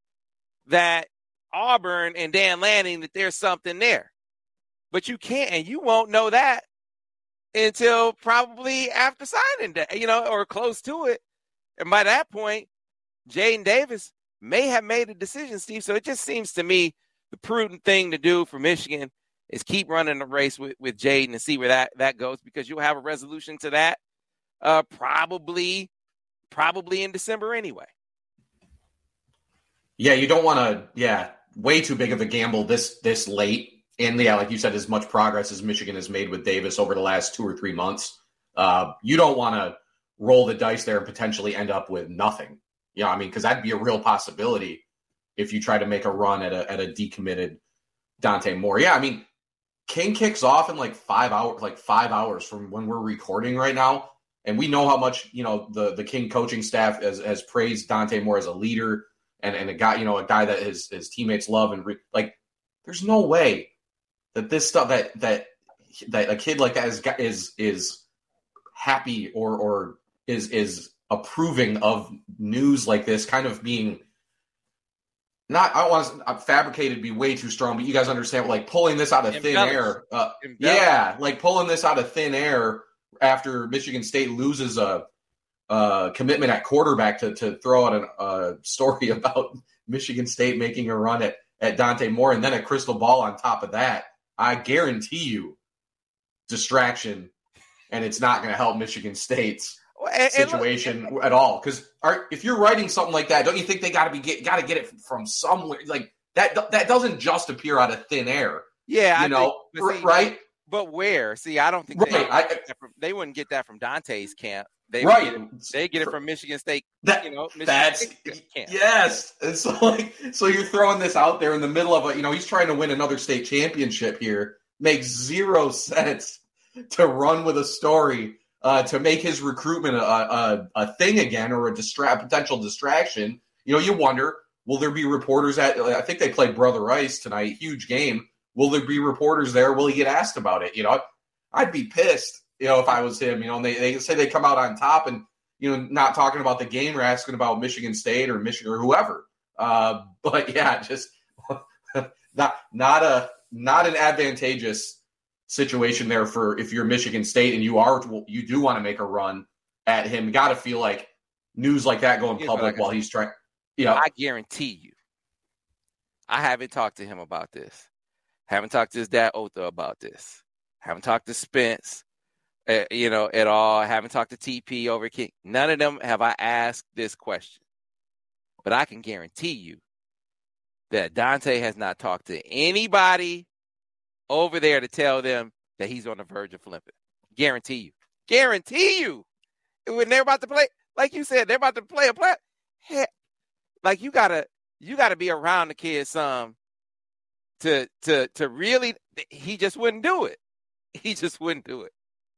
that Auburn and Dan Lanning, that there's something there. But you can't, and you won't know that until probably after signing day, or close to it. And by that point, Jaden Davis may have made a decision, Steve. So it just seems to me the prudent thing to do for Michigan is keep running the race with Jaden and see where that goes, because you'll have a resolution to that probably in December anyway. Yeah, you don't want to – way too big of a gamble this late. And, like you said, as much progress as Michigan has made with Davis over the last 2 or 3 months, you don't want to roll the dice there and potentially end up with nothing. Because that'd be a real possibility if you try to make a run at a decommitted Dante Moore. King kicks off in like five hours from when we're recording right now. And we know how much, the King coaching staff has praised Dante Moore as a leader and a guy, a guy that his teammates love. And there's no way that this stuff, that a kid like that is happy or is approving of news like this kind of being not, I want to fabricated be way too strong, but you guys understand, pulling this out of thin air. Pulling this out of thin air after Michigan State loses a commitment at quarterback to throw out a story about Michigan State making a run at Dante Moore, and then a crystal ball on top of that. I guarantee you distraction, and it's not going to help Michigan State's situation at all. Because if you're writing something like that, don't you think they got to get it from somewhere? That doesn't just appear out of thin air. Yeah, right? But where? See, I don't think they wouldn't get that from Dante's camp. They get it from Michigan State. Michigan State camp. Yes. And so you're throwing this out there in the middle of he's trying to win another state championship here. Makes zero sense to run with a story to make his recruitment a thing again, or a potential distraction. You wonder, will there be reporters I think they play Brother Rice tonight, huge game. Will there be reporters there? Will he get asked about it? I'd be pissed, if I was him, and they say they come out on top and, not talking about the game or asking about Michigan State or Michigan or whoever. Just not an advantageous situation there for if you're Michigan State and you do want to make a run at him. You got to feel like news like that going public while he's trying. I guarantee you, I haven't talked to him about this. Haven't talked to his dad Otha about this. Haven't talked to Spence, at all. Haven't talked to TP over King. None of them have I asked this question. But I can guarantee you that Dante has not talked to anybody over there to tell them that he's on the verge of flipping. Guarantee you. When they're about to play, like you said, they're about to play a play. Heck, you gotta be around the kid some to really. He just wouldn't do it.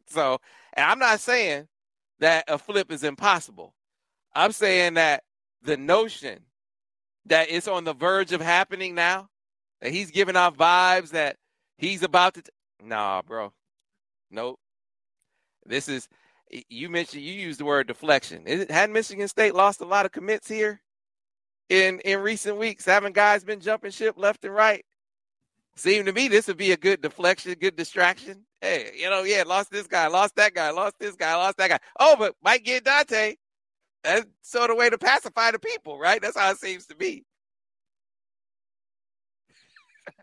So, and I'm not saying that a flip is impossible. I'm saying that the notion that it's on the verge of happening now, that he's giving off vibes that he's about to. Nah, bro. Nope. This is, you used the word deflection. Had Michigan State lost a lot of commits here in recent weeks? Haven't guys been jumping ship left and right? Seemed to me this would be a good deflection, good distraction. Hey, lost this guy, lost that guy, lost this guy, lost that guy. Oh, but might get Dante. That's sort of way to pacify the people, right? That's how it seems to be.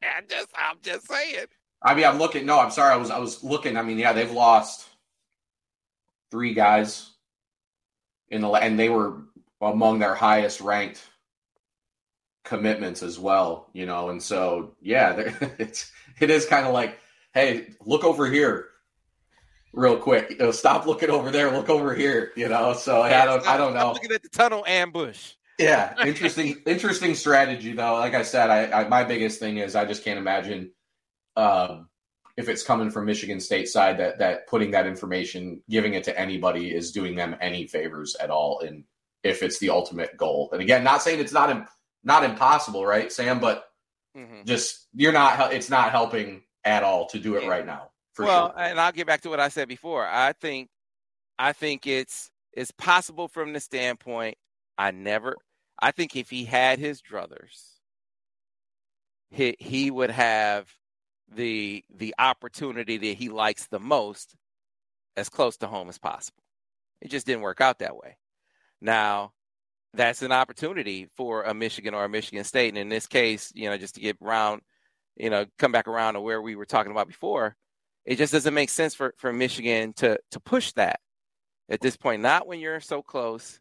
I'm just saying. I mean, I'm looking. No, I'm sorry. I was looking. I mean, yeah, they've lost three guys and they were among their highest ranked commitments as well, you know. And so, yeah, it is kind of like, hey, look over here real quick. You know, stop looking over there. Look over here, you know. So yeah, I don't know. I'm looking at the tunnel ambush. Yeah, interesting strategy though. Like I said, I my biggest thing is I just can't imagine if it's coming from Michigan State side that putting that information, giving it to anybody, is doing them any favors at all. And if it's the ultimate goal, and again, not saying it's not impossible, right, Sam? But just it's not helping at all to do it right now. Well, sure. And I'll get back to what I said before. I think it's possible from the standpoint. I think if he had his druthers, he would have the opportunity that he likes the most as close to home as possible. It just didn't work out that way. Now, that's an opportunity for a Michigan or a Michigan State. And in this case, you know, just to get around, you know, come back around to where we were talking about before, it just doesn't make sense for Michigan to push that at this point. Not when you're so close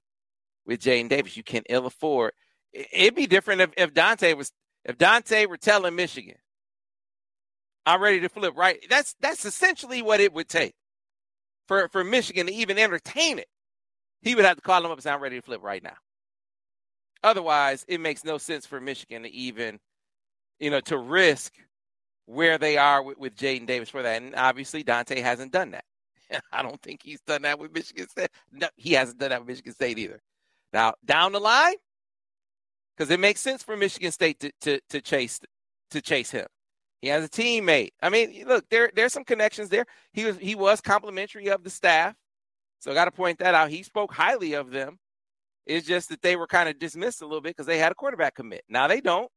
with Jaden Davis. You can ill afford. It'd be different if Dante were telling Michigan, I'm ready to flip, right? That's essentially what it would take for Michigan to even entertain it. He would have to call him up and say, I'm ready to flip right now. Otherwise, it makes no sense for Michigan to even, you know, to risk where they are with Jaden Davis for that. And obviously, Dante hasn't done that. I don't think he's done that with Michigan State. No, he hasn't done that with Michigan State either. Now, down the line, because it makes sense for Michigan State to chase him. He has a teammate. I mean, look, there's some connections there. He was complimentary of the staff, so I got to point that out. He spoke highly of them. It's just that they were kind of dismissed a little bit because they had a quarterback commit. Now they don't,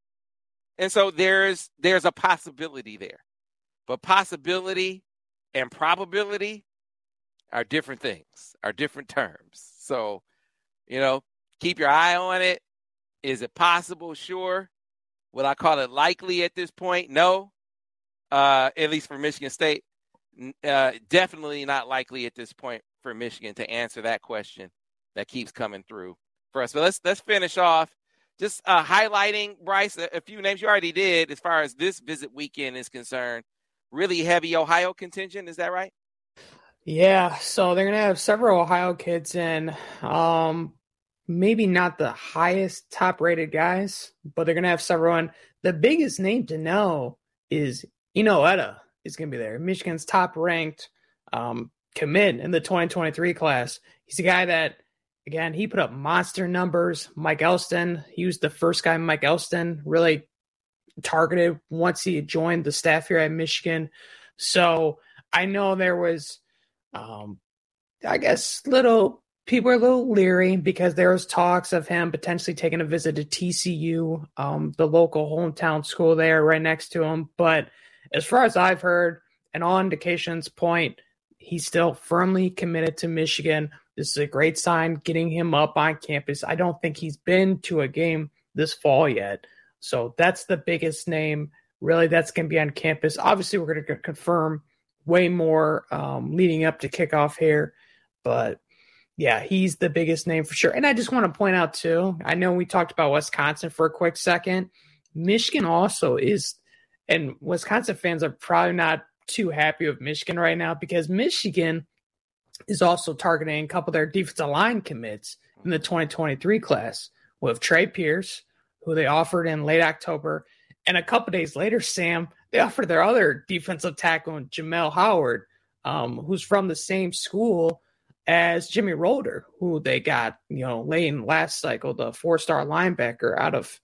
and so there's a possibility there, but possibility and probability are different things, are different terms. So, you know, keep your eye on it. Is it possible? Sure. Would I call it likely at this point? No. At least for Michigan State. Definitely not likely at this point for Michigan to answer that question that keeps coming through for us. But let's finish off just highlighting, Bryce, a few names you already did as far as this visit weekend is concerned. Really heavy Ohio contingent. Is that right? Yeah, so they're going to have several Ohio kids in, maybe not the highest top-rated guys, but they're going to have several in. The biggest name to know is Eno Etta is going to be there, Michigan's top-ranked commit in the 2023 class. He's a guy that, again, he put up monster numbers. Mike Elston, he was the first guy Mike Elston really targeted once he joined the staff here at Michigan. So I know there was... I guess people are a little leery because there was talks of him potentially taking a visit to TCU, the local hometown school there right next to him. But as far as I've heard, and all indications point, he's still firmly committed to Michigan. This is a great sign getting him up on campus. I don't think he's been to a game this fall yet. So that's the biggest name, really, that's going to be on campus. Obviously, we're going to confirm way more leading up to kickoff here. But, yeah, he's the biggest name for sure. And I just want to point out, too, I know we talked about Wisconsin for a quick second. Michigan also is, and Wisconsin fans are probably not too happy with Michigan right now because Michigan is also targeting a couple of their defensive line commits in the 2023 class with Trey Pierce, who they offered in late October. And a couple days later, Sam, they offered their other defensive tackle, Jamel Howard, who's from the same school as Jimmy Roeder, who they got, you know, late in last cycle, the four-star linebacker out of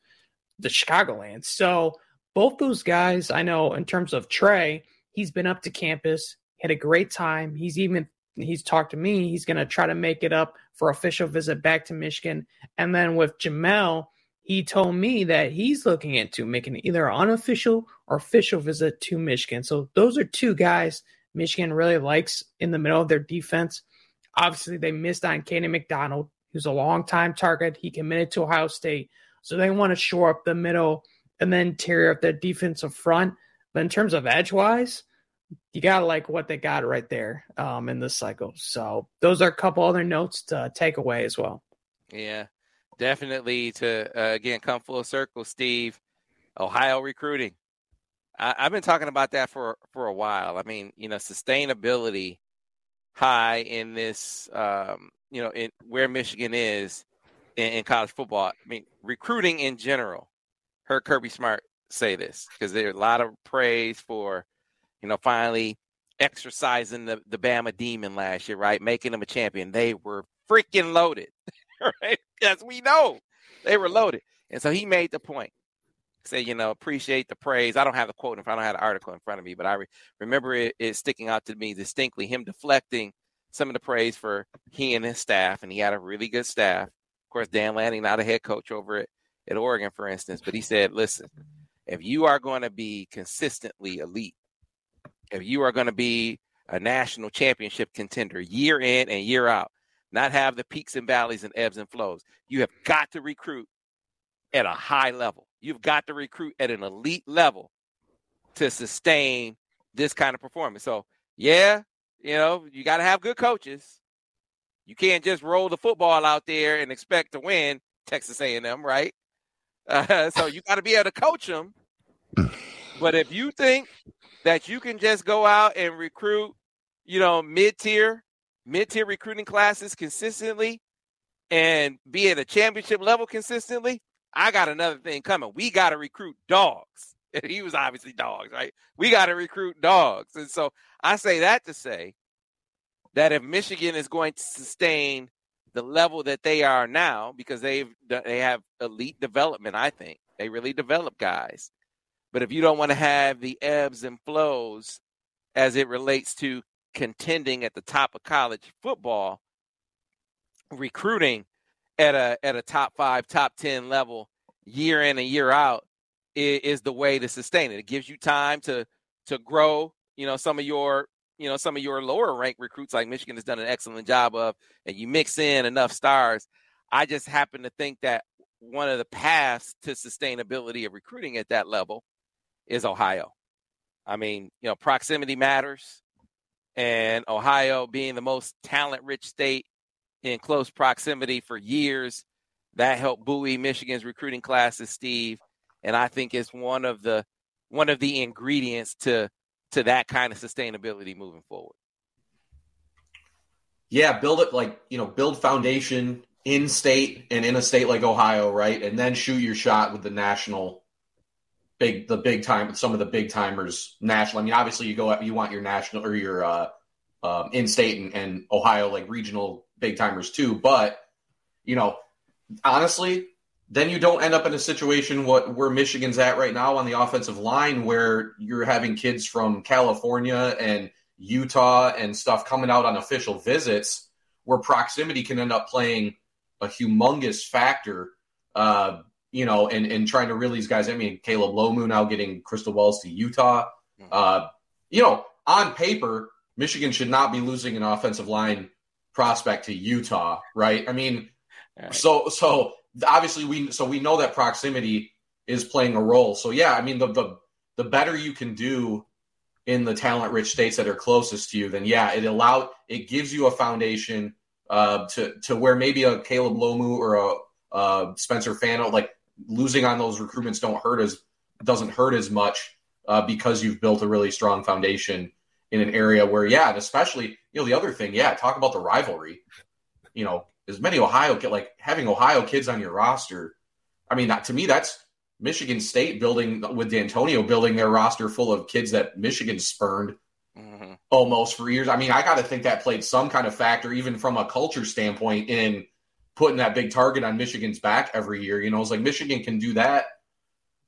the Chicagoland. So both those guys, I know in terms of Trey, he's been up to campus, had a great time. He's talked to me. He's going to try to make it up for official visit back to Michigan. And then with Jamel, he told me that he's looking into making either an unofficial or official visit to Michigan. So those are two guys Michigan really likes in the middle of their defense. Obviously, they missed on Kaden McDonald. He was a long-time target. He committed to Ohio State. So they want to shore up the middle and the interior of their defensive front. But in terms of edge-wise, you got to like what they got right there in this cycle. So those are a couple other notes to take away as well. Yeah, definitely to, again, come full circle, Steve, Ohio recruiting. I've been talking about that for a while. I mean, you know, sustainability high in this, you know, in where Michigan is in college football. I mean, recruiting in general. Heard Kirby Smart say this because there's a lot of praise for, you know, finally exercising the Bama demon last year, right? Making them a champion. They were freaking loaded, right? Because we know they were loaded. And so he made the point. Say, you know, appreciate the praise. I don't have the quote in front. I don't have the article in front of me, but I remember it sticking out to me distinctly, him deflecting some of the praise for he and his staff. And he had a really good staff. Of course, Dan Lanning, not a head coach over at Oregon, for instance. But he said, listen, if you are going to be consistently elite, if you are going to be a national championship contender year in and year out, not have the peaks and valleys and ebbs and flows, you have got to recruit at a high level. You've got to recruit at an elite level to sustain this kind of performance. So, yeah, you know, you got to have good coaches. You can't just roll the football out there and expect to win Texas A&M, right? So you got to be able to coach them. But if you think that you can just go out and recruit, you know, mid-tier recruiting classes consistently and be at a championship level consistently, I got another thing coming. We got to recruit dogs. He was obviously dogs, right? We got to recruit dogs. And so I say that to say that if Michigan is going to sustain the level that they are now, because they have elite development, I think. They really develop guys. But if you don't want to have the ebbs and flows as it relates to contending at the top of college football, recruiting at a top 5, top 10 level year in and year out is the way to sustain it. It gives you time to grow, you know, some of your lower ranked recruits like Michigan has done an excellent job of, and you mix in enough stars. I just happen to think that one of the paths to sustainability of recruiting at that level is Ohio. I mean, you know, proximity matters, and Ohio being the most talent-rich state in close proximity for years, that helped buoy Michigan's recruiting classes, Steve. And I think it's one of the ingredients to that kind of sustainability moving forward. Yeah, build it like, you know, build foundation in state and in a state like Ohio, right? And then shoot your shot with the national big time, some of the big timers national. I mean, obviously you want your national or your in-state and Ohio like regional big timers too, but you know, honestly, then you don't end up in a situation where Michigan's at right now on the offensive line, where you're having kids from California and Utah and stuff coming out on official visits, where proximity can end up playing a humongous factor, you know, and trying to reel these guys. I mean, Caleb Lomu now getting Crystal Wells to Utah. You know, on paper, Michigan should not be losing an offensive line prospect to Utah, right? I mean, right. So obviously we know that proximity is playing a role. So yeah, I mean, the better you can do in the talent-rich states that are closest to you, then yeah, it gives you a foundation to where maybe a Caleb Lomu or a Spencer Fano, like losing on those recruitments doesn't hurt as much because you've built a really strong foundation in an area where, yeah, and especially, you know, the other thing, yeah, talk about the rivalry. You know, as many having Ohio kids on your roster, I mean, to me, that's Michigan State building their roster full of kids that Michigan spurned almost for years. I mean, I got to think that played some kind of factor, even from a culture standpoint, in putting that big target on Michigan's back every year. You know, it's like Michigan can do that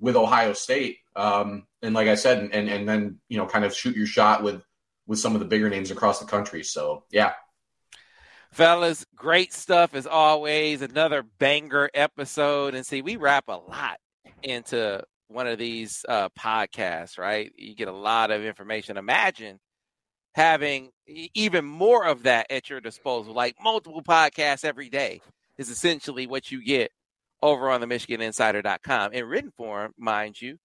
with Ohio State. And like I said, and then, you know, kind of shoot your shot with some of the bigger names across the country. So, yeah. Fellas, great stuff as always. Another banger episode. And see, we wrap a lot into one of these podcasts, right? You get a lot of information. Imagine having even more of that at your disposal, like multiple podcasts every day. is essentially what you get over on the MichiganInsider.com in written form, mind you.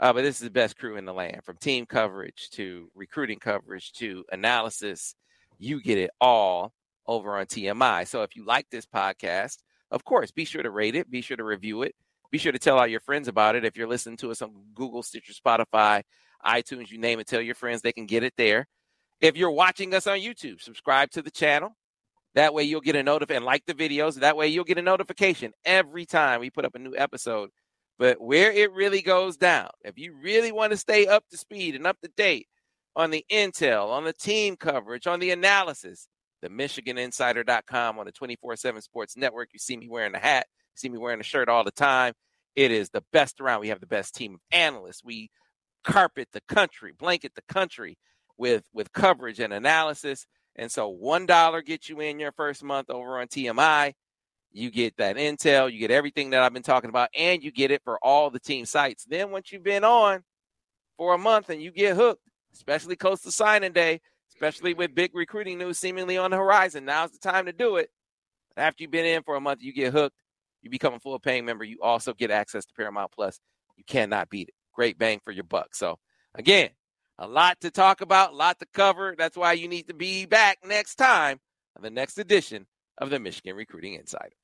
But this is the best crew in the land, from team coverage to recruiting coverage to analysis. You get it all over on TMI. So if you like this podcast, of course, be sure to rate it. Be sure to review it. Be sure to tell all your friends about it. If you're listening to us on Google, Stitcher, Spotify, iTunes, you name it, tell your friends. They can get it there. If you're watching us on YouTube, subscribe to the channel. That way you'll get a notification, and like the videos. That way you'll get a notification every time we put up a new episode. But where it really goes down, if you really want to stay up to speed and up to date on the intel, on the team coverage, on the analysis, the MichiganInsider.com on the 24-7 Sports Network. You see me wearing a hat. You see me wearing a shirt all the time. It is the best around. We have the best team of analysts. We carpet the country, blanket the country with coverage and analysis. And so $1 gets you in your first month over on TMI. You get that intel. You get everything that I've been talking about, and you get it for all the team sites. Then once you've been on for a month and you get hooked, especially close to signing day, especially with big recruiting news seemingly on the horizon, now's the time to do it. After you've been in for a month, you get hooked. You become a full paying member. You also get access to Paramount Plus. You cannot beat it. Great bang for your buck. So, again, a lot to talk about, a lot to cover. That's why you need to be back next time on the next edition of the Michigan Recruiting Insider.